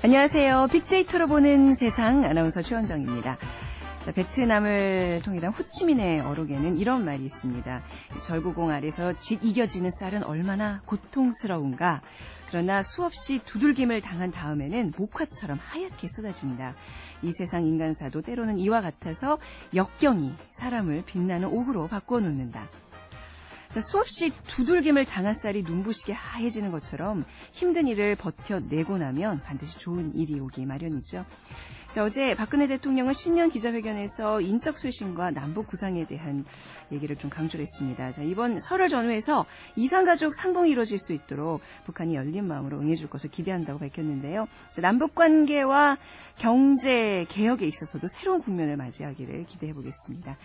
안녕하세요. 빅데이터로 보는 세상 아나운서 최원정입니다. 베트남을 통일한 호치민의 어록에는 이런 말이 있습니다. 절구공 아래서 이겨지는 쌀은 얼마나 고통스러운가. 그러나 수없이 두들김을 당한 다음에는 목화처럼 하얗게 쏟아진다. 이 세상 인간사도 때로는 이와 같아서 역경이 사람을 빛나는 옥으로 바꾸어 놓는다. 수없이 두들김을 당한 쌀이 눈부시게 하얘지는 것처럼 힘든 일을 버텨내고 나면 반드시 좋은 일이 오기 마련이죠. 자, 어제 박근혜 대통령은 신년 기자회견에서 인적 쇄신과 남북 구상에 대한 얘기를 좀 강조를 했습니다. 자, 이번 설을 전후해서 이산가족 상봉이 이루어질 수 있도록 북한이 열린 마음으로 응해줄 것을 기대한다고 밝혔는데요. 자, 남북관계와 경제 개혁에 있어서도 새로운 국면을 맞이하기를 기대해보겠습니다.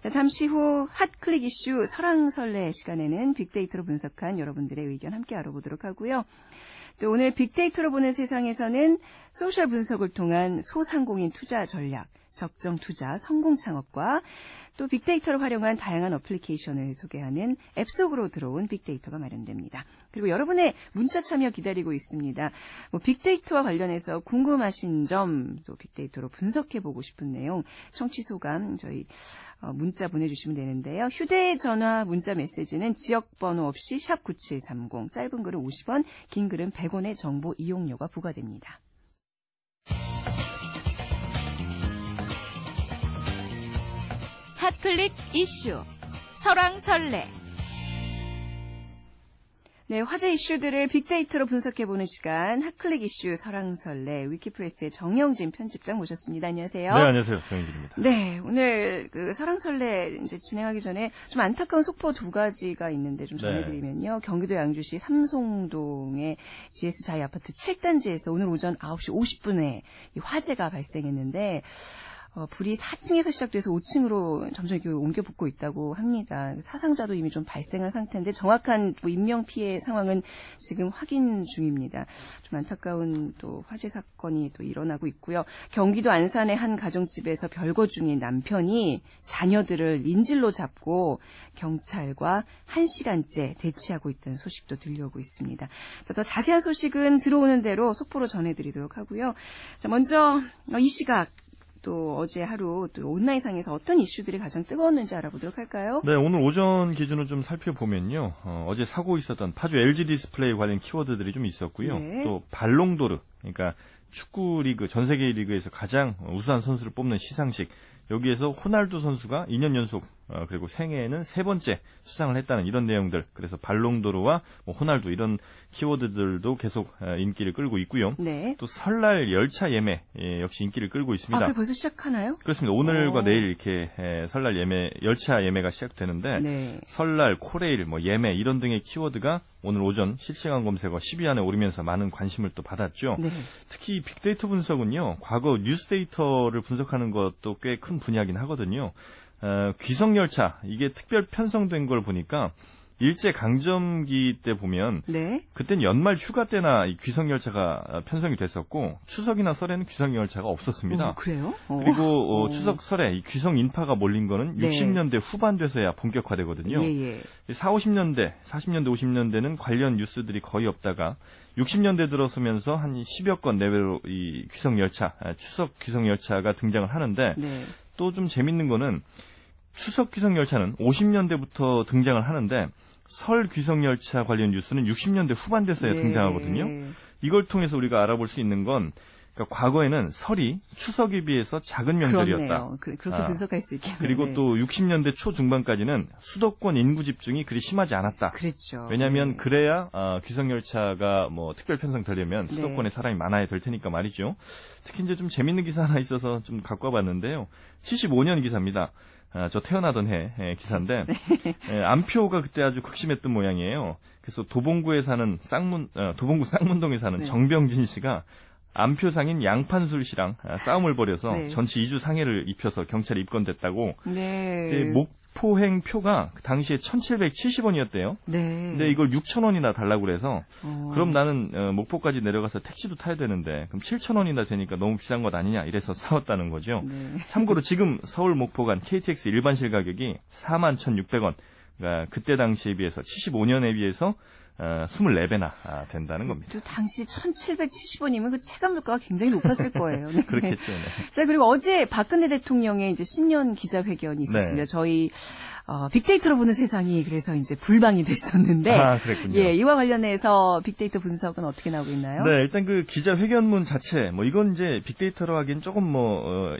자, 잠시 후 핫클릭 이슈 설왕설래 시간에는 빅데이터로 분석한 여러분들의 의견 함께 알아보도록 하고요. 또 오늘 빅데이터로 보는 세상에서는 소셜 분석을 통한 소상공인 투자 전략, 적정 투자, 성공 창업과 또 빅데이터를 활용한 다양한 어플리케이션을 소개하는 앱 속으로 들어온 빅데이터가 마련됩니다. 그리고 여러분의 문자 참여 기다리고 있습니다. 빅데이터와 관련해서 궁금하신 점, 또 빅데이터로 분석해보고 싶은 내용, 청취 소감 저희 문자 보내주시면 되는데요. 휴대전화 문자 메시지는 지역번호 없이 샵9730, 짧은 글은 50원, 긴 글은 100원의 정보 이용료가 부과됩니다. 핫클릭 이슈 설왕설래. 네, 화제 이슈들을 빅데이터로 분석해보는 시간 핫클릭 이슈 설왕설래 위키프레스의 정영진 편집장 모셨습니다. 안녕하세요. 네, 안녕하세요. 정영진입니다. 네, 오늘 그 설왕설래 이제 진행하기 전에 좀 안타까운 속보 두 가지가 있는데 좀 전해드리면요. 네. 경기도 양주시 삼송동의 GS자이 아파트 7단지에서 오늘 오전 9시 50분에 이 화재가 발생했는데 불이 4층에서 시작돼서 5층으로 점점 이렇게 옮겨 붙고 있다고 합니다. 사상자도 이미 좀 발생한 상태인데 정확한 뭐 인명피해 상황은 지금 확인 중입니다. 좀 안타까운 또 화재 사건이 또 일어나고 있고요. 경기도 안산의 한 가정집에서 별거 중인 남편이 자녀들을 인질로 잡고 경찰과 1시간째 대치하고 있다는 소식도 들려오고 있습니다. 자, 더 자세한 소식은 들어오는 대로 속보로 전해드리도록 하고요. 자, 먼저 이 시각 또 어제 하루 또 온라인상에서 어떤 이슈들이 가장 뜨거웠는지 알아보도록 할까요? 네, 오늘 오전 기준으로 좀 살펴보면요. 어제 사고 있었던 파주 LG 디스플레이 관련 키워드들이 좀 있었고요. 네. 또 발롱도르, 그러니까 축구 리그, 전 세계 리그에서 가장 우수한 선수를 뽑는 시상식. 여기에서 호날두 선수가 2년 연속 그리고 생애에는 3번째 수상을 했다는 이런 내용들. 그래서 발롱도르와 뭐 호날두 이런 키워드들도 계속 인기를 끌고 있고요. 네. 또 설날 열차 예매 역시 인기를 끌고 있습니다. 아, 벌써 시작하나요? 그렇습니다. 오늘과 내일 이렇게 설날 예매, 열차 예매가 시작되는데 네. 설날, 코레일, 뭐 예매 이런 등의 키워드가 오늘 오전 실시간 검색어 10위 안에 오르면서 많은 관심을 또 받았죠. 네. 특히 빅데이터 분석은요. 과거 뉴스데이터를 분석하는 것도 꽤 큰 분야긴 하거든요. 귀성열차, 이게 특별 편성된 걸 보니까 일제강점기 때 보면 네? 그땐 연말 휴가 때나 이 귀성열차가 편성이 됐었고 추석이나 설에는 귀성열차가 없었습니다. 그래요? 그리고 추석 설에 이 귀성인파가 몰린 거는 네. 60년대 후반 돼서야 본격화되거든요. 예, 예. 40년대, 50년대는 관련 뉴스들이 거의 없다가 60년대 들어서면서 한 10여 건 내외로 이 귀성열차, 추석 귀성열차가 등장을 하는데 네. 또 좀 재밌는 거는 추석 귀성열차는 50년대부터 등장을 하는데 설 귀성열차 관련 뉴스는 60년대 후반 돼서야 네. 등장하거든요. 이걸 통해서 우리가 알아볼 수 있는 건 그러니까 과거에는 설이 추석에 비해서 작은 명절이었다. 그렇게 분석할 수 있겠네요. 그리고 네. 또 60년대 초중반까지는 수도권 인구 집중이 그리 심하지 않았다. 그렇죠. 왜냐하면 네. 그래야 귀성열차가 뭐 특별 편성되려면 수도권에 네. 사람이 많아야 될 테니까 말이죠. 특히 이제 좀 재밌는 기사 하나 있어서 좀 갖고 와봤는데요. 75년 기사입니다. 저 태어나던 해 기사인데 안표가 그때 아주 극심했던 모양이에요. 그래서 도봉구에 사는 도봉구 쌍문동에 사는 네. 정병진 씨가 안표상인 양판술 씨랑 싸움을 벌여서 네. 전치 2주 상해를 입혀서 경찰에 입건됐다고. 네. 목포행 표가 당시에 1,770원이었대요. 네. 근데 이걸 6,000원이나 달라고 그래서 그럼 나는 목포까지 내려가서 택시도 타야 되는데 그럼 7,000원이나 되니까 너무 비싼 것 아니냐 이래서 싸웠다는 거죠. 네. 참고로 지금 서울 목포 간 KTX 일반실 가격이 41,600원. 그러니까 그때 당시에 비해서 75년에 비해서 24배나 된다는 겁니다. 또 당시 1,770원이면 그 체감 물가가 굉장히 높았을 거예요. 네. 그렇겠죠. 네. 자, 그리고 어제 박근혜 대통령의 이제 신년 기자회견이 있었습니다. 네. 저희 빅데이터로 보는 세상이 그래서 이제 불방이 됐었는데, 그랬군요. 예, 이와 관련해서 빅데이터 분석은 어떻게 나오고 있나요? 네, 일단 그 기자회견문 자체, 뭐 이건 이제 빅데이터로 하긴 조금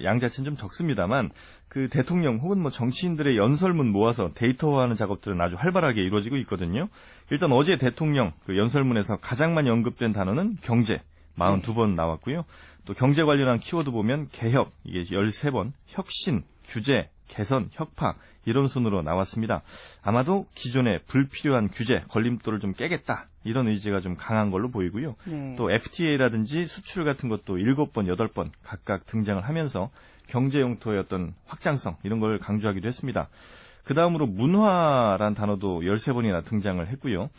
양 자체는 좀 적습니다만, 그 대통령 혹은 뭐 정치인들의 연설문 모아서 데이터화하는 작업들은 아주 활발하게 이루어지고 있거든요. 일단 어제 대통령 그 연설문에서 가장 많이 언급된 단어는 경제, 42번 나왔고요. 또 경제 관련한 키워드 보면 개혁, 이게 13번, 혁신, 규제, 개선, 혁파 이런 순으로 나왔습니다. 아마도 기존의 불필요한 규제, 걸림돌을 좀 깨겠다 이런 의지가 좀 강한 걸로 보이고요. 네. 또 FTA라든지 수출 같은 것도 7번, 8번 각각 등장을 하면서 경제 용토의 어떤 확장성 이런 걸 강조하기도 했습니다. 그 다음으로 문화란 단어도 13번이나 등장을 했고요.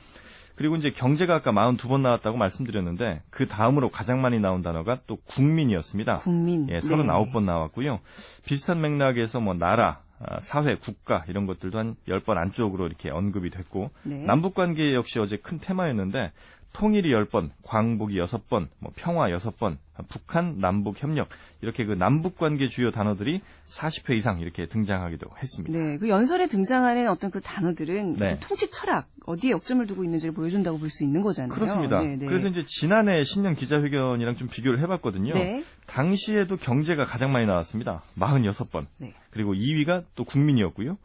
그리고 이제 경제가 아까 42번 나왔다고 말씀드렸는데 그 다음으로 가장 많이 나온 단어가 또 국민이었습니다. 국민. 예, 39번 나왔고요. 비슷한 맥락에서 뭐 나라, 사회, 국가 이런 것들도 한 10번 안쪽으로 이렇게 언급이 됐고 네. 남북관계 역시 어제 큰 테마였는데 통일이 10번, 광복이 6번, 뭐 평화 6번, 북한, 남북협력 이렇게 그 남북관계 주요 단어들이 40회 이상 이렇게 등장하기도 했습니다. 네, 그 연설에 등장하는 어떤 그 단어들은 네. 통치 철학 어디에 역점을 두고 있는지를 보여준다고 볼 수 있는 거잖아요. 그렇습니다. 네, 네. 그래서 이제 지난해 신년 기자회견이랑 좀 비교를 해봤거든요. 네. 당시에도 경제가 가장 많이 나왔습니다. 46번. 네. 그리고 2위가 또 국민이었고요.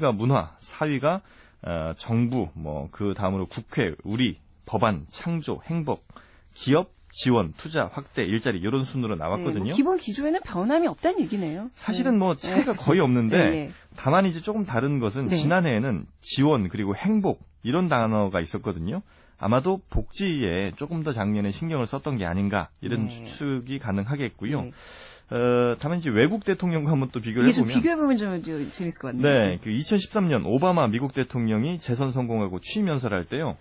3위가 문화, 4위가 정부, 뭐 그 다음으로 국회, 우리. 법안, 창조, 행복, 기업, 지원, 투자, 확대, 일자리 이런 순으로 나왔거든요. 네, 뭐 기본 기조에는 변함이 없다는 얘기네요. 사실은 뭐 차이가 거의 없는데 네. 다만 이제 조금 다른 것은 네. 지난해에는 지원 그리고 행복 이런 단어가 있었거든요. 아마도 복지에 조금 더 작년에 신경을 썼던 게 아닌가 이런 네. 추측이 가능하겠고요. 네. 다만 이제 외국 대통령과 한번 또 비교를 해보면 좀 재밌을 것 같네요. 네, 그 2013년 오바마 미국 대통령이 재선 성공하고 취임 연설할 때요.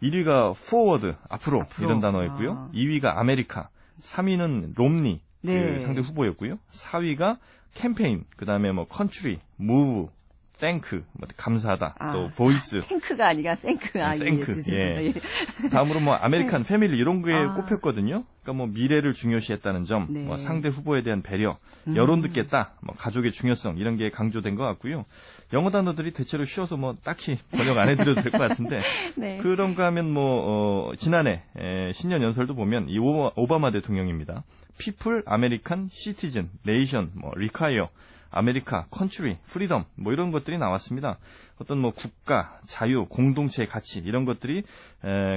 1위가 forward, 앞으로. 이런 단어였고요. 2위가 아메리카, 3위는 롬니, 네. 그 상대 후보였고요. 4위가 캠페인, 그 다음에 뭐 country, move, thank, 뭐 감사하다, 또 voice. 탱크가 아니라 thank. 예. 다음으로 뭐 아메리칸 패밀리 이런 거에 꼽혔거든요. 그러니까 뭐 미래를 중요시했다는 점, 네. 뭐 상대 후보에 대한 배려, 여론 듣겠다, 뭐 가족의 중요성 이런 게 강조된 것 같고요. 영어 단어들이 대체로 쉬워서 뭐 딱히 번역 안 해드려도 될 것 같은데 네. 그런가 하면 뭐 지난해 신년 연설도 보면 이 오바마 대통령입니다. People, American, Citizen, Nation, 뭐 Require, 아메리카, Country, Freedom 뭐 이런 것들이 나왔습니다. 어떤 뭐 국가, 자유, 공동체의 가치 이런 것들이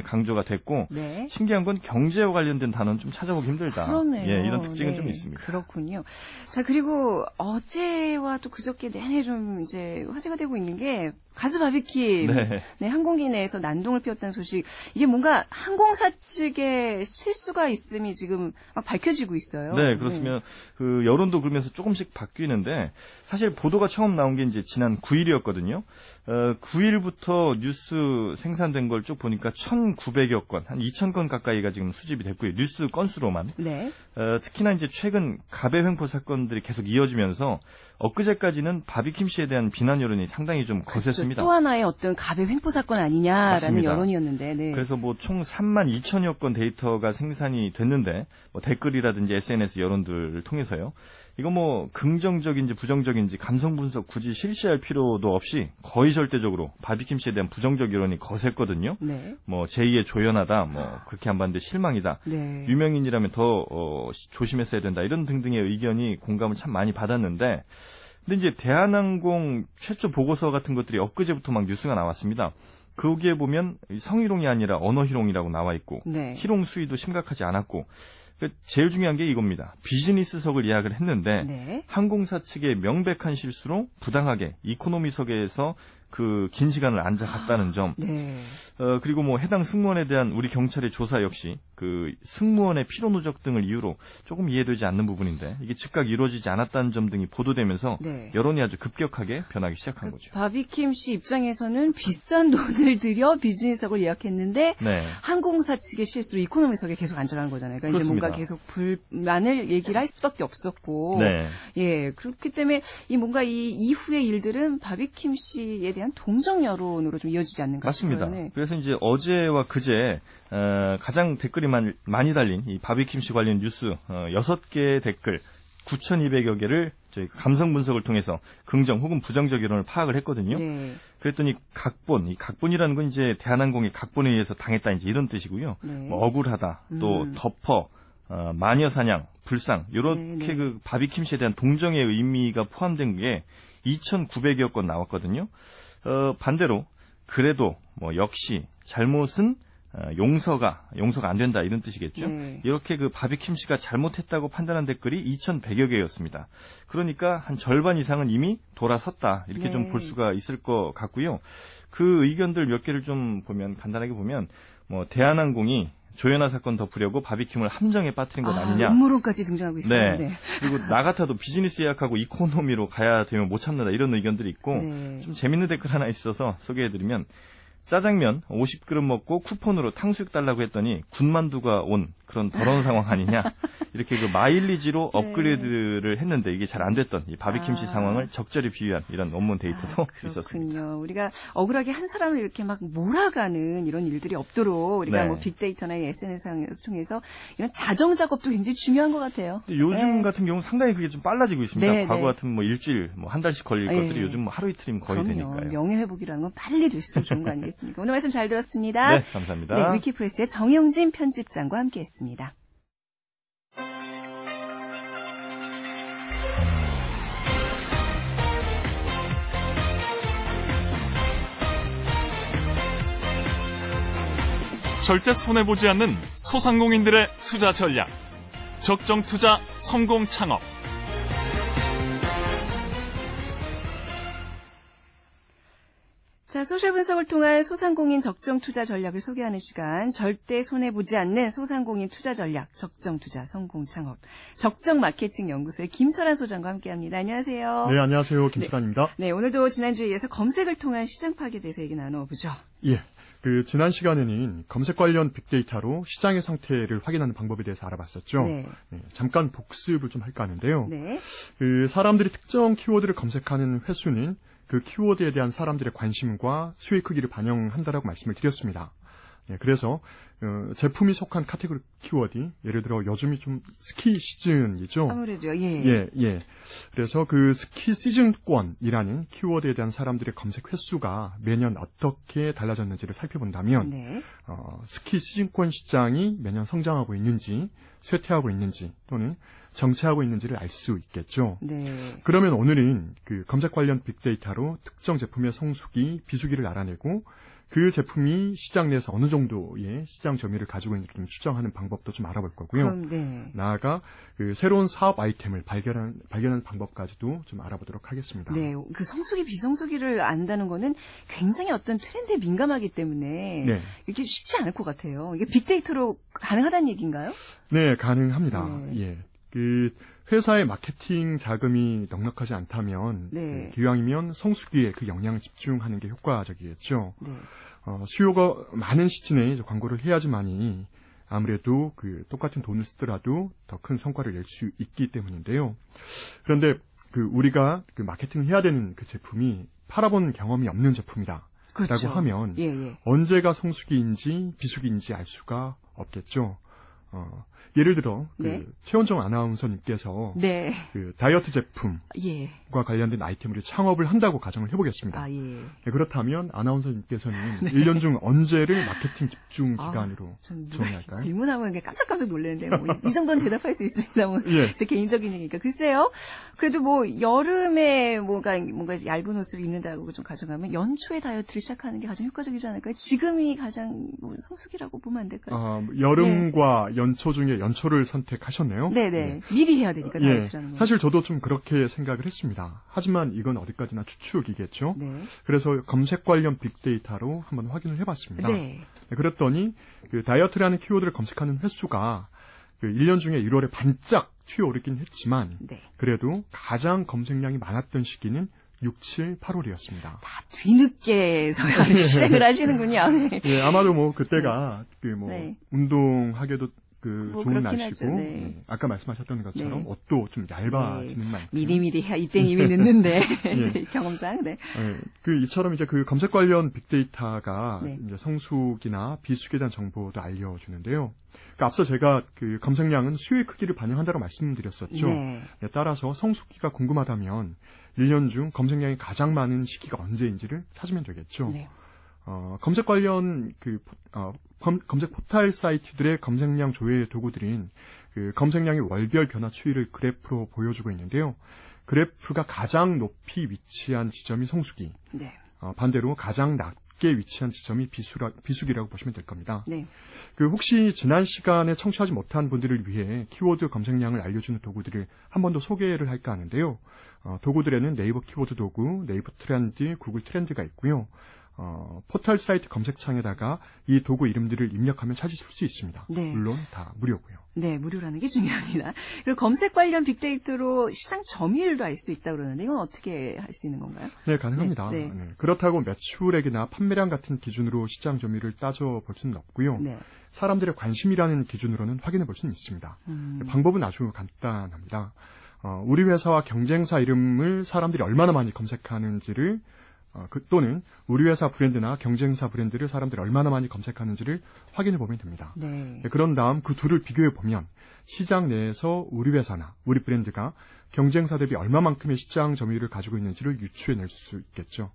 강조가 됐고 네. 신기한 건 경제와 관련된 단어는 좀 찾아보기 힘들다. 그러네요. 예, 이런 특징은 네. 좀 있습니다. 그렇군요. 자 그리고 어제와 또 그저께 내내 좀 이제 화제가 되고 있는 게 가스 바비킴 네. 네, 항공기 내에서 난동을 피웠다는 소식. 이게 뭔가 항공사 측의 실수가 있음이 지금 막 밝혀지고 있어요. 네, 그렇습니다. 네. 그 여론도 그러면서 조금씩 바뀌는데 사실 보도가 처음 나온 게 이제 지난 9일이었거든요. 9일부터 뉴스 생산된 걸 쭉 보니까 1,900여 건, 한 2,000건 가까이가 지금 수집이 됐고요. 뉴스 건수로만. 네. 특히나 이제 최근 가배 횡포 사건들이 계속 이어지면서 엊그제까지는 바비킴 씨에 대한 비난 여론이 상당히 좀 거셌습니다. 또 하나의 어떤 가배 횡포 사건 아니냐라는 맞습니다. 여론이었는데. 네. 그래서 뭐 총 32,000여 건 데이터가 생산이 됐는데 뭐 댓글이라든지 SNS 여론들을 통해서요. 이거 뭐 긍정적인지 부정적인지 감성 분석 굳이 실시할 필요도 없이 거의 절대적으로 바비킴 씨에 대한 부정적 여론이 거셌거든요. 네. 뭐 제2의 조연하다, 뭐 그렇게 안 봤는데 실망이다. 네. 유명인이라면 더 조심했어야 된다. 이런 등등의 의견이 공감을 참 많이 받았는데 근데 이제 대한항공 최초 보고서 같은 것들이 엊그제부터 막 뉴스가 나왔습니다. 거기에 보면 성희롱이 아니라 언어희롱이라고 나와 있고 네. 희롱 수위도 심각하지 않았고 제일 중요한 게 이겁니다. 비즈니스석을 예약을 했는데 네. 항공사 측의 명백한 실수로 부당하게 이코노미석에서 그 긴 시간을 앉아 갔다는 점. 네. 그리고 뭐 해당 승무원에 대한 우리 경찰의 조사 역시 그 승무원의 피로 누적 등을 이유로 조금 이해되지 않는 부분인데 이게 즉각 이루어지지 않았다는 점 등이 보도되면서 네. 여론이 아주 급격하게 변하기 시작한 거죠. 바비킴 씨 입장에서는 비싼 돈을 들여 비즈니스석을 예약했는데 네. 항공사 측의 실수로 이코노미석에 계속 앉아간 거잖아요. 그러니까 그렇습니다. 이제 뭔가 계속 불만을 얘기를 할 수밖에 없었고, 네. 예 그렇기 때문에 이 뭔가 이 이후의 일들은 바비킴 씨에 대한 대한 동정 여론으로 좀 이어지지 않는가 맞습니다. 싶어요. 네. 그래서 이제 어제와 그제 가장 댓글이 많이 달린 이 바비킴 씨 관련 뉴스 6개의 댓글 9,200여 개를 저희 감성 분석을 통해서 긍정 혹은 부정적 여론을 파악을 했거든요. 네. 그랬더니 각본이라는 건 이제 대한항공의 각본에 의해서 당했다 이제 이런 뜻이고요. 네. 뭐 억울하다, 또 덮어, 마녀사냥, 불상 이렇게 네, 네. 그 바비킴 씨에 대한 동정의 의미가 포함된 게 2,900여 건 나왔거든요. 반대로 그래도 뭐 역시 잘못은 용서가 안 된다 이런 뜻이겠죠. 이렇게 그 바비킴 씨가 잘못했다고 판단한 댓글이 2,100여 개였습니다. 그러니까 한 절반 이상은 이미 돌아섰다 이렇게 네. 좀 볼 수가 있을 것 같고요. 그 의견들 몇 개를 좀 보면 간단하게 보면 뭐 대한항공이 조현아 사건 덮으려고 바비킴을 함정에 빠뜨린 건 아니냐. 음모론까지 등장하고 있어요. 네. 그리고 나 같아도 비즈니스 예약하고 이코노미로 가야 되면 못 참는다 이런 의견들이 있고 네. 좀 재밌는 댓글 하나 있어서 소개해드리면 짜장면 50그릇 먹고 쿠폰으로 탕수육 달라고 했더니 군만두가 온 그런 더러운 상황 아니냐. 이렇게 그 마일리지로 업그레이드를 했는데 이게 잘 안 됐던 이 바비킴 씨 상황을 적절히 비유한 이런 논문 데이터도 있었습니다. 우리가 억울하게 한 사람을 이렇게 막 몰아가는 이런 일들이 없도록 우리가 네. 뭐 빅데이터나 SNS상에서 통해서 이런 자정 작업도 굉장히 중요한 것 같아요. 요즘 네. 같은 경우는 상당히 그게 좀 빨라지고 있습니다. 네, 과거 네. 같은 뭐 일주일, 뭐 한 달씩 걸릴 네. 것들이 요즘 뭐 하루 이틀이면 거의 그럼요. 되니까요. 명예 회복이라는 건 빨리 될 수 좋은 거 아니겠습니까? 오늘 말씀 잘 들었습니다. 네, 감사합니다. 네, 위키프레스의 정영진 편집장과 함께했습니다. 절대 손해보지 않는 소상공인들의 투자 전략. 적정 투자, 성공 창업. 자, 소셜 분석을 통한 소상공인 적정 투자 전략을 소개하는 시간, 절대 손해보지 않는 소상공인 투자 전략, 적정 투자, 성공 창업, 적정 마케팅 연구소의 김철환 소장과 함께합니다. 안녕하세요. 네, 안녕하세요. 김철환입니다. 네, 오늘도 지난주에 이어서 검색을 통한 시장 파악에 대해서 얘기 나눠보죠. 예. 그 지난 시간에는 검색 관련 빅데이터로 시장의 상태를 확인하는 방법에 대해서 알아봤었죠. 네. 네, 잠깐 복습을 좀 할까 하는데요. 네. 그 사람들이 특정 키워드를 검색하는 횟수는 그 키워드에 대한 사람들의 관심과 수의 크기를 반영한다라고 말씀을 드렸습니다. 예, 그래서 제품이 속한 카테고리 키워드, 예를 들어 요즘이 좀 스키 시즌이죠. 아무래도요. 예. 그래서 그 스키 시즌권이라는 키워드에 대한 사람들의 검색 횟수가 매년 어떻게 달라졌는지를 살펴본다면 네. 스키 시즌권 시장이 매년 성장하고 있는지, 쇠퇴하고 있는지 또는 정체하고 있는지를 알 수 있겠죠. 네. 그러면 오늘은 그 검색 관련 빅데이터로 특정 제품의 성수기, 비수기를 알아내고 그 제품이 시장 내에서 어느 정도의 시장 점유율을 가지고 있는지 좀 추정하는 방법도 좀 알아볼 거고요. 네. 나아가 그 새로운 사업 아이템을 발견하는 방법까지도 좀 알아보도록 하겠습니다. 네, 그 성수기, 비성수기를 안다는 거는 굉장히 어떤 트렌드에 민감하기 때문에 네. 이게 쉽지 않을 것 같아요. 이게 빅데이터로 가능하다는 얘기인가요? 네, 가능합니다. 네. 예. 그 회사의 마케팅 자금이 넉넉하지 않다면 네. 기왕이면 성수기에 그 영향을 집중하는 게 효과적이겠죠. 네. 수요가 많은 시즌에 광고를 해야지만이 아무래도 그 똑같은 돈을 쓰더라도 더 큰 성과를 낼 수 있기 때문인데요. 그런데 그 우리가 그 마케팅을 해야 되는 그 제품이 팔아본 경험이 없는 제품이다. 그렇죠. 라고 하면 언제가 성수기인지 비수기인지 알 수가 없겠죠. 예를 들어 네. 그 최원정 아나운서님께서 네. 그 다이어트 제품과 관련된 아이템으로 창업을 한다고 가정을 해보겠습니다. 네, 그렇다면 아나운서님께서는 네. 1년 중 언제를 마케팅 집중 기간으로 정의할까요? 질문하면 깜짝깜짝 놀랐는데 뭐 이 정도는 대답할 수 있습니다. 뭐 예. 제 개인적인 얘기니까 글쎄요. 그래도 뭐 여름에 뭔가 얇은 옷을 입는다고 좀 가정하면 연초에 다이어트를 시작하는 게 가장 효과적이지 않을까요? 지금이 가장 뭐 성수기라고 보면 안 될까요? 여름과 네. 연초 중에 연초를 선택하셨네요. 네네. 미리 해야 되니까 다이어트라는 거. 사실 저도 좀 그렇게 생각을 했습니다. 하지만 이건 어디까지나 추측이겠죠. 네. 그래서 검색 관련 빅데이터로 한번 확인을 해봤습니다. 네. 그랬더니 그 다이어트라는 키워드를 검색하는 횟수가 그 1년 중에 1월에 반짝 튀어오르긴 했지만 네. 그래도 가장 검색량이 많았던 시기는 6, 7, 8월이었습니다. 다 뒤늦게서야 시작을 하시는군요. 네. 네, 아마도 뭐 그때가 그 뭐 운동하기도 뭐 좋은 날씨고 하죠, 네. 아까 말씀하셨던 것처럼 네. 옷도 좀 얇아지는 네. 만큼 미리미리 이때 이미 늦는데 네. 경험상 네. 네. 이처럼 이제 그 검색 관련 빅데이터가 네. 이제 성수기나 비수기에 대한 정보도 알려주는데요. 그러니까 앞서 제가 그 검색량은 수요의 크기를 반영한다고 말씀드렸었죠. 네. 네. 따라서 성수기가 궁금하다면 1년 중 검색량이 가장 많은 시기가 언제인지를 찾으면 되겠죠. 네. 검색 관련 검색 포털 사이트들의 검색량 조회 도구들인 그 검색량의 월별 변화 추이를 그래프로 보여주고 있는데요. 그래프가 가장 높이 위치한 지점이 성수기, 네. 반대로 가장 낮게 위치한 지점이 비수기라고 보시면 될 겁니다. 네. 혹시 지난 시간에 청취하지 못한 분들을 위해 키워드 검색량을 알려주는 도구들을 한 번 더 소개를 할까 하는데요. 도구들에는 네이버 키워드 도구, 네이버 트렌드, 구글 트렌드가 있고요. 포털 사이트 검색창에다가 이 도구 이름들을 입력하면 찾으실 수 있습니다. 네. 물론 다 무료고요. 네, 무료라는 게 중요합니다. 그리고 검색 관련 빅데이터로 시장 점유율도 알 수 있다고 그러는데 이건 어떻게 할 수 있는 건가요? 네, 가능합니다. 네, 네. 네. 그렇다고 매출액이나 판매량 같은 기준으로 시장 점유율을 따져볼 수는 없고요. 네. 사람들의 관심이라는 기준으로는 확인해 볼 수는 있습니다. 방법은 아주 간단합니다. 우리 회사와 경쟁사 이름을 사람들이 얼마나 많이 검색하는지를 또는 우리 회사 브랜드나 경쟁사 브랜드를 사람들이 얼마나 많이 검색하는지를 확인해 보면 됩니다. 네. 그런 다음 그 둘을 비교해 보면 시장 내에서 우리 회사나 우리 브랜드가 경쟁사 대비 얼마만큼의 시장 점유율을 가지고 있는지를 유추해낼 수 있겠죠.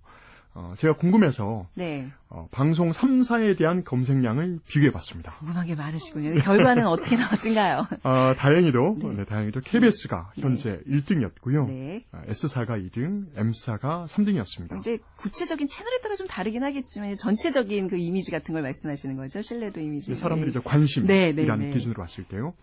제가 궁금해서 네. 방송 3사에 대한 검색량을 비교해봤습니다. 궁금한 게 많으시군요. 결과는 어떻게 나왔던가요? 다행히도 네. 네, 다행히도 KBS가 네. 현재 1등이었고요. 네. S사가 2등, M사가 3등이었습니다. 이제 구체적인 채널에 따라 좀 다르긴 하겠지만 전체적인 그 이미지 같은 걸 말씀하시는 거죠? 신뢰도 이미지. 네, 사람들이 이제 관심이라는 네, 네, 네. 기준으로 봤을 때요.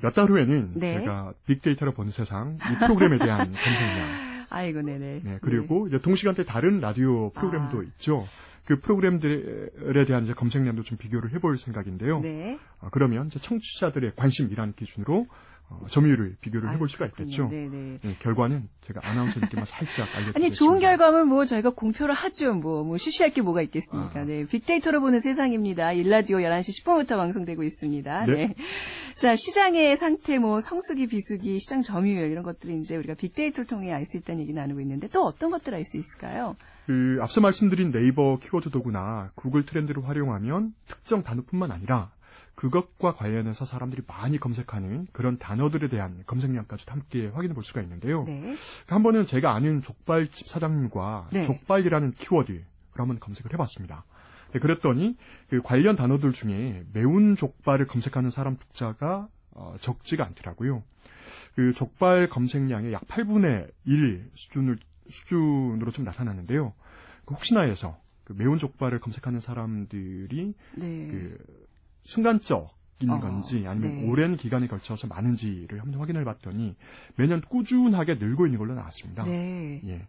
몇 달 후에는 네. 제가 빅데이터로 보는 세상 이 프로그램에 대한 검색량. 아이고, 네네. 네, 그리고 네. 이제 동시간대 다른 라디오 프로그램도 있죠. 그 프로그램들에 대한 이제 검색량도 좀 비교를 해볼 생각인데요. 네. 그러면 이제 청취자들의 관심이라는 기준으로 점유율을 비교를 해볼 수가 있겠죠. 네네. 네, 결과는 제가 아나운서님께만 살짝 알려드리겠습니다. 아니 좋은 결과면 뭐 저희가 공표를 하죠. 뭐 쉬쉬할 게 뭐가 있겠습니까? 네, 빅데이터로 보는 세상입니다. 일라디오 11시 10분부터 방송되고 있습니다. 네. 네. 자 시장의 상태, 뭐 성수기, 비수기, 시장 점유율 이런 것들이 이제 우리가 빅데이터를 통해 알 수 있다는 얘기 나누고 있는데 또 어떤 것들 알 수 있을까요? 앞서 말씀드린 네이버 키워드 도구나 구글 트렌드를 활용하면 특정 단어뿐만 아니라 그것과 관련해서 사람들이 많이 검색하는 그런 단어들에 대한 검색량까지도 함께 확인해 볼 수가 있는데요. 네. 한 번은 제가 아는 족발집 사장님과 네. 족발이라는 키워드로 한번 검색을 해봤습니다. 네, 그랬더니 그 관련 단어들 중에 매운 족발을 검색하는 사람 숫자가 적지가 않더라고요. 그 족발 검색량의 약 8분의 1 수준으로 좀 나타났는데요. 혹시나 해서 그 매운 족발을 검색하는 사람들이 네. 순간적인 건지 아니면 네. 오랜 기간에 걸쳐서 많은지를 한번 확인해 봤더니 매년 꾸준하게 늘고 있는 걸로 나왔습니다. 네. 예.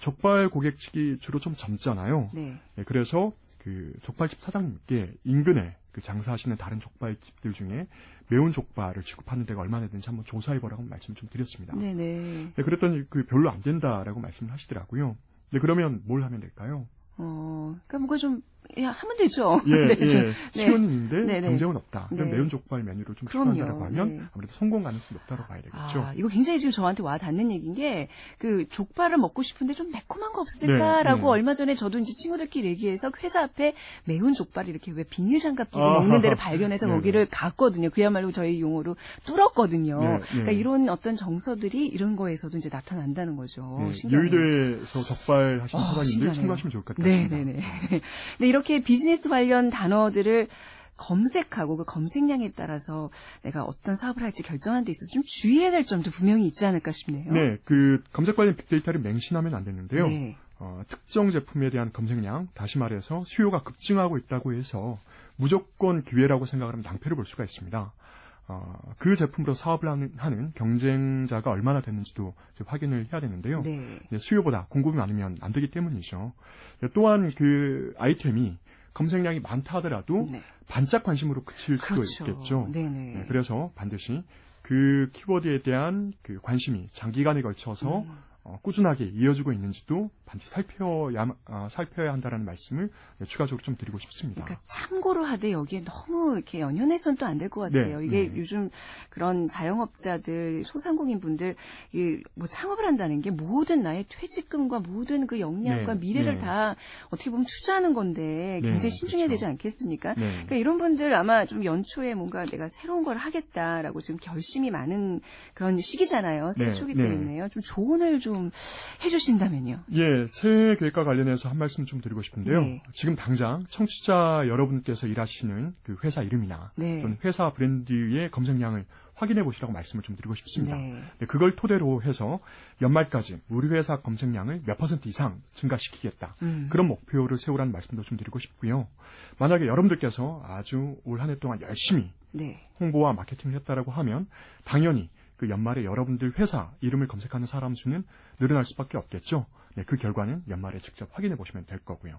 족발 고객층이 주로 좀 젊잖아요. 네. 예, 그래서 그 족발집 사장님께 인근에 그 장사하시는 다른 족발집들 중에 매운 족발을 취급하는 데가 얼마나 되는지 한번 조사해 보라고 말씀을 좀 드렸습니다. 네네. 예, 그랬더니 그 별로 안 된다라고 말씀을 하시더라고요. 네, 그러면 뭘 하면 될까요? 그러니까 뭔가 좀 하면 되죠. 예, 네, 예. 시원인데 네. 경쟁은 없다. 네. 매운 족발 메뉴를 좀 추천한다라고 하면 네. 아무래도 성공 가능성이 높다고 봐야 되겠죠. 이거 굉장히 지금 저한테 와 닿는 얘기인 게 그 족발을 먹고 싶은데 좀 매콤한 거 없을까라고 네, 네. 얼마 전에 저도 이제 친구들끼리 얘기해서 회사 앞에 매운 족발 이렇게 왜 비닐 장갑 끼고 먹는 데를 발견해서 거기를 네, 네. 갔거든요. 그야말로 저희 용어로 뚫었거든요. 네, 네. 그러니까 이런 어떤 정서들이 이런 거에서도 이제 나타난다는 거죠. 네, 여의도에서 족발 하시는 사장님들 참고하시면 좋을 것 같습니다. 네네네. 네, 이렇게 비즈니스 관련 단어들을 검색하고 그 검색량에 따라서 내가 어떤 사업을 할지 결정하는 데 있어서 좀 주의해야 될 점도 분명히 있지 않을까 싶네요. 네, 그 검색 관련 빅데이터를 맹신하면 안 되는데요. 네. 특정 제품에 대한 검색량, 다시 말해서 수요가 급증하고 있다고 해서 무조건 기회라고 생각하면 낭패를 볼 수가 있습니다. 그 제품으로 사업을 하는 경쟁자가 얼마나 됐는지도 확인을 해야 되는데요. 네. 수요보다 공급이 많으면 안 되기 때문이죠. 또한 그 아이템이 검색량이 많다 하더라도 네. 반짝 관심으로 그칠 수도 그렇죠. 있겠죠. 네, 그래서 반드시 그 키워드에 대한 그 관심이 장기간에 걸쳐서 꾸준하게 이어지고 있는지도 반드시 살펴야 한다는 말씀을 추가적으로 좀 드리고 싶습니다. 그러니까 참고로 하되 여기에 너무 이렇게 연연해서는 또 안 될 것 같아요. 네, 이게 요즘 그런 자영업자들, 소상공인분들 이 뭐 창업을 한다는 게 모든 나의 퇴직금과 모든 그 역량과 미래를 다 어떻게 보면 투자하는 건데 굉장히 신중해야 되지 않겠습니까? 그러니까 이런 분들 아마 좀 연초에 뭔가 내가 새로운 걸 하겠다라고 지금 결심이 많은 그런 시기잖아요. 새해 초기 때문에요. 좀 조언을 좀 해주신다면요. 예, 새해 계획과 관련해서 한 말씀 좀 드리고 싶은데요. 지금 당장 청취자 여러분께서 일하시는 그 회사 이름이나 또는 회사 브랜드의 검색량을 확인해 보시라고 말씀을 좀 드리고 싶습니다. 그걸 토대로 해서 연말까지 우리 회사 검색량을 몇 퍼센트 이상 증가시키겠다. 그런 목표를 세우라는 말씀도 좀 드리고 싶고요. 만약에 여러분들께서 아주 올 한 해 동안 열심히 홍보와 마케팅을 했다라고 하면 당연히 그 연말에 여러분들 회사 이름을 검색하는 사람 수는 늘어날 수밖에 없겠죠. 그 결과는 연말에 직접 확인해 보시면 될 거고요.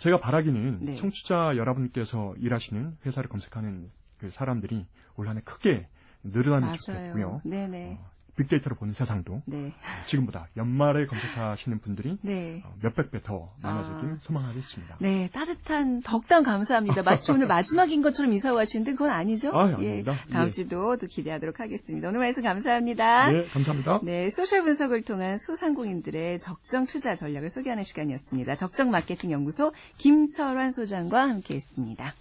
제가 바라기는 청취자 여러분께서 일하시는 회사를 검색하는 그 사람들이 올 한 해 크게 늘어나면 좋겠고요. 빅데이터로 보는 세상도 지금보다 연말에 검색하시는 분들이 몇백 배 더 많아지길 소망하겠습니다. 네, 따뜻한 덕담 감사합니다. 마치 오늘 마지막인 것처럼 인사 하시는데 그건 아니죠? 아닙니다. 다음 주도 또 기대하도록 하겠습니다. 오늘 말씀 감사합니다. 네, 감사합니다. 네, 소셜 분석을 통한 소상공인들의 적정 투자 전략을 소개하는 시간이었습니다. 적정 마케팅 연구소 김철환 소장과 함께했습니다.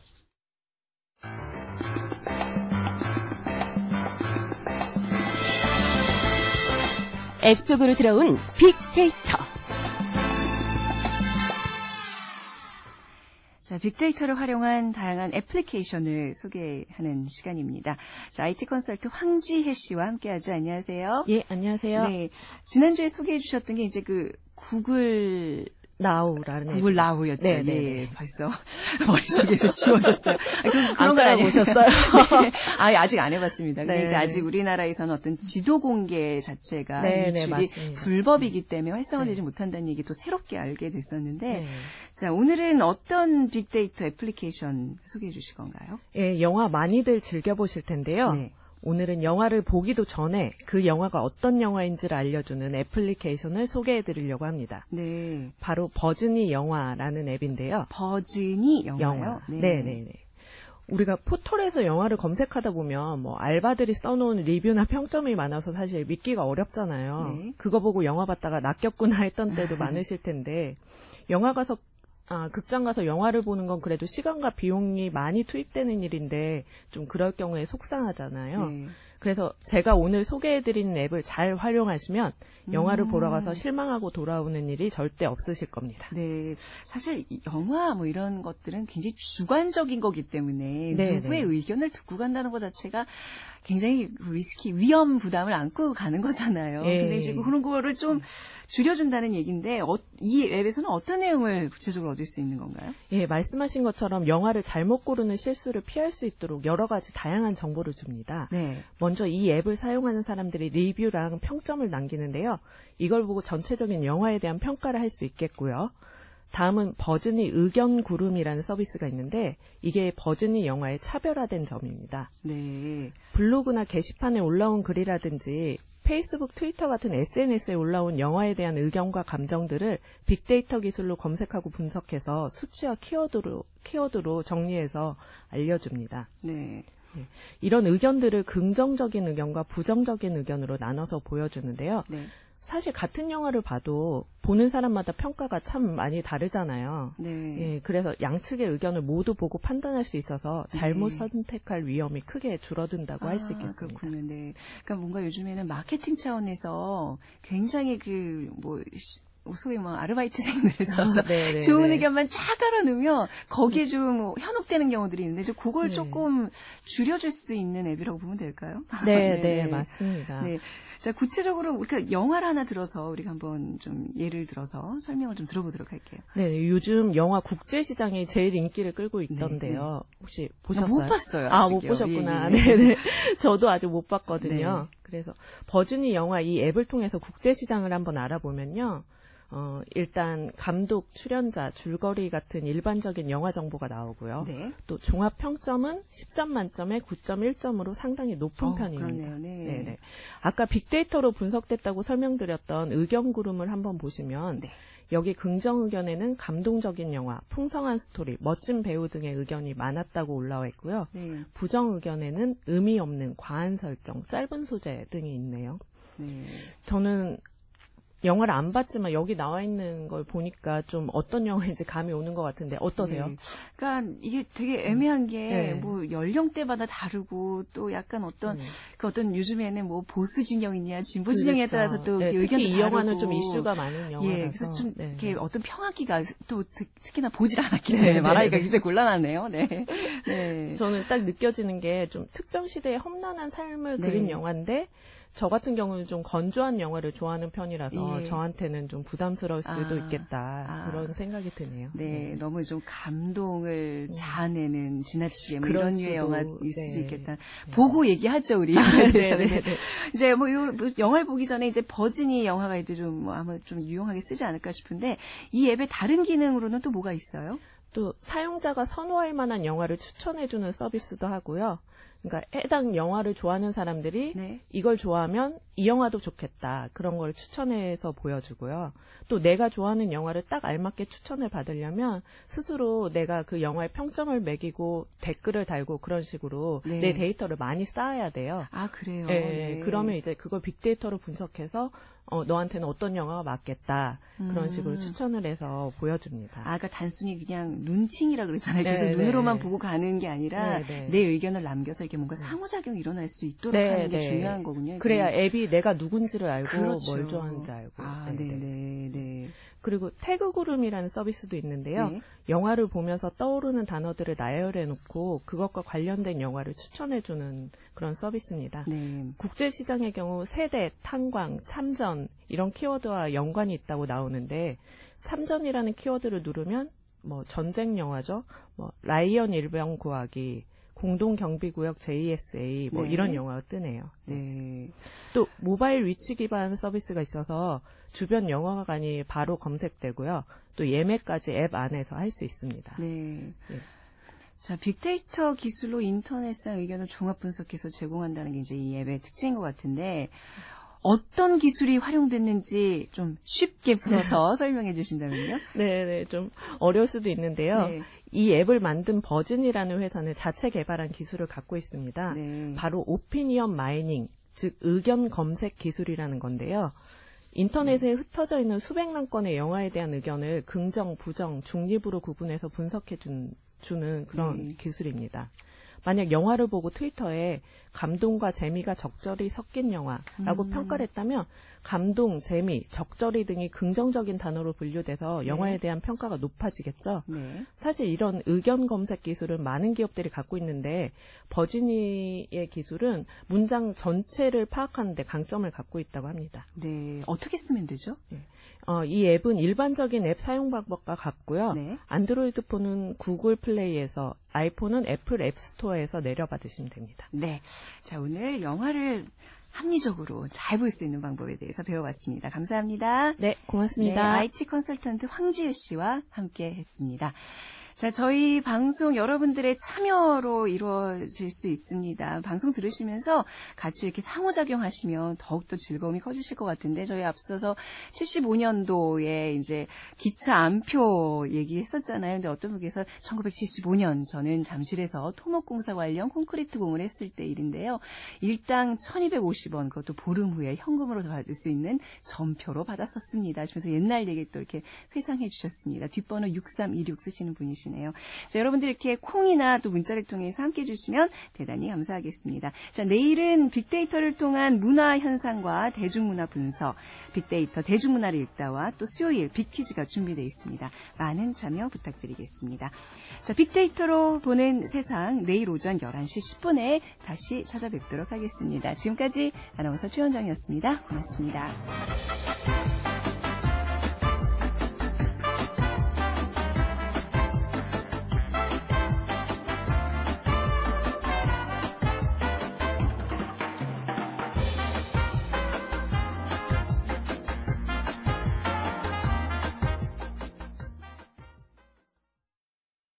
앱 속으로 들어온 빅데이터. 자, 빅데이터를 활용한 다양한 애플리케이션을 소개하는 시간입니다. 자, IT 컨설트 황지혜 씨와 함께하죠. 안녕하세요. 예, 안녕하세요. 네, 지난주에 소개해 주셨던 게 이제 그 구글 나우였죠. 네, 예, 벌써 머릿속에서 지워졌어요. 그런 거 알아보셨어요? 네, 아직 안 해봤습니다. 근데 이제 아직 우리나라에서는 어떤 지도 공개 자체가 유출이 불법이기 때문에 활성화되지 못한다는 얘기도 새롭게 알게 됐었는데, 자, 오늘은 어떤 빅데이터 애플리케이션 소개해 주실 건가요? 예, 영화 많이들 즐겨보실 텐데요. 오늘은 영화를 보기도 전에 그 영화가 어떤 영화인지를 알려주는 애플리케이션을 소개해드리려고 합니다. 네, 바로 버즈니 영화라는 앱인데요. 버즈니 영화요? 네네네. 우리가 포털에서 영화를 검색하다 보면 뭐 알바들이 써놓은 리뷰나 평점이 많아서 사실 믿기가 어렵잖아요. 그거 보고 영화 봤다가 낚였구나 했던 때도 많으실 텐데 극장 가서 영화를 보는 건 그래도 시간과 비용이 많이 투입되는 일인데 좀 그럴 경우에 속상하잖아요. 그래서 제가 오늘 소개해드리는 앱을 잘 활용하시면 영화를 보러 가서 실망하고 돌아오는 일이 절대 없으실 겁니다. 네, 사실 영화 뭐 이런 것들은 굉장히 주관적인 거기 때문에 누구의 의견을 듣고 간다는 것 자체가 굉장히 위험 부담을 안고 가는 거잖아요. 근데 지금 그런 거를 좀 줄여준다는 얘기인데 이 앱에서는 어떤 내용을 구체적으로 얻을 수 있는 건가요? 예, 말씀하신 것처럼 영화를 잘못 고르는 실수를 피할 수 있도록 여러 가지 다양한 정보를 줍니다. 먼저 이 앱을 사용하는 사람들이 리뷰랑 평점을 남기는데요. 이걸 보고 전체적인 영화에 대한 평가를 할 수 있겠고요. 다음은 버즈니 의견 구름이라는 서비스가 있는데 이게 버즈니 영화의 차별화된 점입니다. 블로그나 게시판에 올라온 글이라든지 페이스북, 트위터 같은 SNS에 올라온 영화에 대한 의견과 감정들을 빅데이터 기술로 검색하고 분석해서 수치와 키워드로 정리해서 알려줍니다. 이런 의견들을 긍정적인 의견과 부정적인 의견으로 나눠서 보여주는데요. 사실 같은 영화를 봐도 보는 사람마다 평가가 참 많이 다르잖아요. 그래서 양측의 의견을 모두 보고 판단할 수 있어서 잘못 선택할 위험이 크게 줄어든다고 할 수 있겠습니다. 그렇군요. 그러니까 뭔가 요즘에는 마케팅 차원에서 굉장히 소위 아르바이트생들에 있어서 좋은 의견만 쫙 깔아놓으면 거기에 좀 현혹되는 경우들이 있는데 그걸 조금 줄여줄 수 있는 앱이라고 보면 될까요? 맞습니다. 자, 구체적으로 우리가 영화를 하나 들어서 우리가 한번 좀 예를 들어서 설명을 좀 들어보도록 할게요. 요즘 영화 국제 시장이 제일 인기를 끌고 있던데요. 혹시 보셨어요? 못 봤어요. 못 보셨구나. 저도 아직 못 봤거든요. 그래서 버즈니 영화 이 앱을 통해서 국제 시장을 한번 알아보면요. 일단 감독, 출연자, 줄거리 같은 일반적인 영화 정보가 나오고요. 네. 또 종합 평점은 10점 만점에 9.1점으로 상당히 높은 편입니다. 네. 네네. 아까 빅데이터로 분석됐다고 설명드렸던 의견 구름을 한번 보시면 네. 여기 긍정 의견에는 감동적인 영화, 풍성한 스토리, 멋진 배우 등의 의견이 많았다고 올라와 있고요. 네. 부정 의견에는 의미 없는 과한 설정, 짧은 소재 등이 있네요. 네. 저는 영화를 안 봤지만 여기 나와 있는 걸 보니까 좀 어떤 영화인지 감이 오는 것 같은데 어떠세요? 네. 그러니까 이게 되게 애매한 게 뭐 연령대마다 다르고 또 약간 어떤 그 어떤 요즘에는 뭐 보수 진영이냐 진보 진영에 그렇죠. 따라서 또 네, 의견이 다르고 이 영화는 좀 이슈가 많은 영화라서 예, 그래서 좀 네. 이렇게 어떤 평하기가 또 특히나 보질 않았기 때문에 네, 말하기가 네. 이제 곤란하네요. 네. 네. 저는 딱 느껴지는 게 좀 특정 시대의 험난한 삶을 네. 그린 영화인데. 저 같은 경우는 좀 건조한 영화를 좋아하는 편이라서 예. 저한테는 좀 부담스러울 수도 있겠다 그런 생각이 드네요. 네, 너무 좀 감동을 자아내는 지나치게 뭐 이런 류의 영화일 네. 수도 있겠다. 네. 보고 얘기하죠 우리. 네. 이제 뭐 영화를 보기 전에 이제 버즈니 영화 가이드 좀 뭐 아마 좀 유용하게 쓰지 않을까 싶은데 이 앱의 다른 기능으로는 또 뭐가 있어요? 또 사용자가 선호할 만한 영화를 추천해주는 서비스도 하고요. 그러니까 해당 영화를 좋아하는 사람들이 네. 이걸 좋아하면 이 영화도 좋겠다. 그런 걸 추천해서 보여주고요. 또 내가 좋아하는 영화를 딱 알맞게 추천을 받으려면 스스로 내가 그 영화에 평점을 매기고 댓글을 달고 그런 식으로 네. 내 데이터를 많이 쌓아야 돼요. 아, 그래요? 네. 네. 그러면 이제 그걸 빅데이터로 분석해서 너한테는 어떤 영화가 맞겠다. 그런 식으로 추천을 해서 보여줍니다. 아까 단순히 그냥 눈팅이라 그랬잖아요. 그래서 네네. 눈으로만 보고 가는 게 아니라 네네. 내 의견을 남겨서 이게 뭔가 상호작용이 일어날 수 있도록 네네. 하는 게 중요한 거군요. 그래야 앱이 내가 누군지를 알고 그렇죠. 뭘 좋아하는지 알고. 아, 네네. 그리고 태그구름이라는 서비스도 있는데요. 네. 영화를 보면서 떠오르는 단어들을 나열해놓고 그것과 관련된 영화를 추천해주는 그런 서비스입니다. 네. 국제시장의 경우 세대, 탄광, 참전 이런 키워드와 연관이 있다고 나오는데 참전이라는 키워드를 누르면 뭐 전쟁 영화죠. 뭐 라이언 일병 구하기. 공동경비구역 JSA 뭐 네. 이런 영화가 뜨네요. 네. 또 모바일 위치 기반 서비스가 있어서 주변 영화관이 바로 검색되고요. 또 예매까지 앱 안에서 할 수 있습니다. 네. 네. 자, 빅데이터 기술로 인터넷상 의견을 종합 분석해서 제공한다는 게 이제 이 앱의 특징인 것 같은데 어떤 기술이 활용됐는지 좀 쉽게 풀어서 설명해 주신다면요? 네, 좀 어려울 수도 있는데요. 네. 이 앱을 만든 버즈니라는 회사는 자체 개발한 기술을 갖고 있습니다. 네. 바로 오피니언 마이닝, 즉 의견 검색 기술이라는 건데요. 인터넷에 흩어져 있는 수백만 건의 영화에 대한 의견을 긍정, 부정, 중립으로 구분해서 분석해주는 그런 기술입니다. 만약 영화를 보고 트위터에 감동과 재미가 적절히 섞인 영화라고 평가를 했다면 감동, 재미, 적절히 등이 긍정적인 단어로 분류돼서 영화에 대한 평가가 높아지겠죠. 네. 사실 이런 의견 검색 기술은 많은 기업들이 갖고 있는데 버즈니의 기술은 문장 전체를 파악하는 데 강점을 갖고 있다고 합니다. 네. 어떻게 쓰면 되죠? 네. 이 앱은 일반적인 앱 사용 방법과 같고요. 네. 안드로이드폰은 구글 플레이에서 아이폰은 애플 앱스토어에서 내려받으시면 됩니다. 네. 자, 오늘 영화를 합리적으로 잘 볼 수 있는 방법에 대해서 배워봤습니다. 감사합니다. 네, 고맙습니다. 네, IT 컨설턴트 황지우 씨와 함께했습니다. 자, 저희 방송 여러분들의 참여로 이루어질 수 있습니다. 방송 들으시면서 같이 이렇게 상호작용하시면 더욱더 즐거움이 커지실 것 같은데 저희 앞서서 75년도에 이제 기차 안표 얘기했었잖아요. 근데 어떤 분께서 1975년 저는 잠실에서 토목공사 관련 콘크리트 공을 했을 때 일인데요. 일당 1,250원 그것도 보름 후에 현금으로 받을 수 있는 전표로 받았었습니다. 하시면서 옛날 얘기 또 이렇게 회상해 주셨습니다. 뒷번호 6326 쓰시는 분이시죠. 자, 여러분들 이렇게 콩이나 또 문자를 통해서 함께해 주시면 대단히 감사하겠습니다. 자, 내일은 빅데이터를 통한 문화 현상과 대중문화 분석, 빅데이터 대중문화를 읽다와 또 수요일 빅퀴즈가 준비되어 있습니다. 많은 참여 부탁드리겠습니다. 자, 빅데이터로 보는 세상 내일 오전 11시 10분에 다시 찾아뵙도록 하겠습니다. 지금까지 아나운서 최원정이었습니다. 고맙습니다.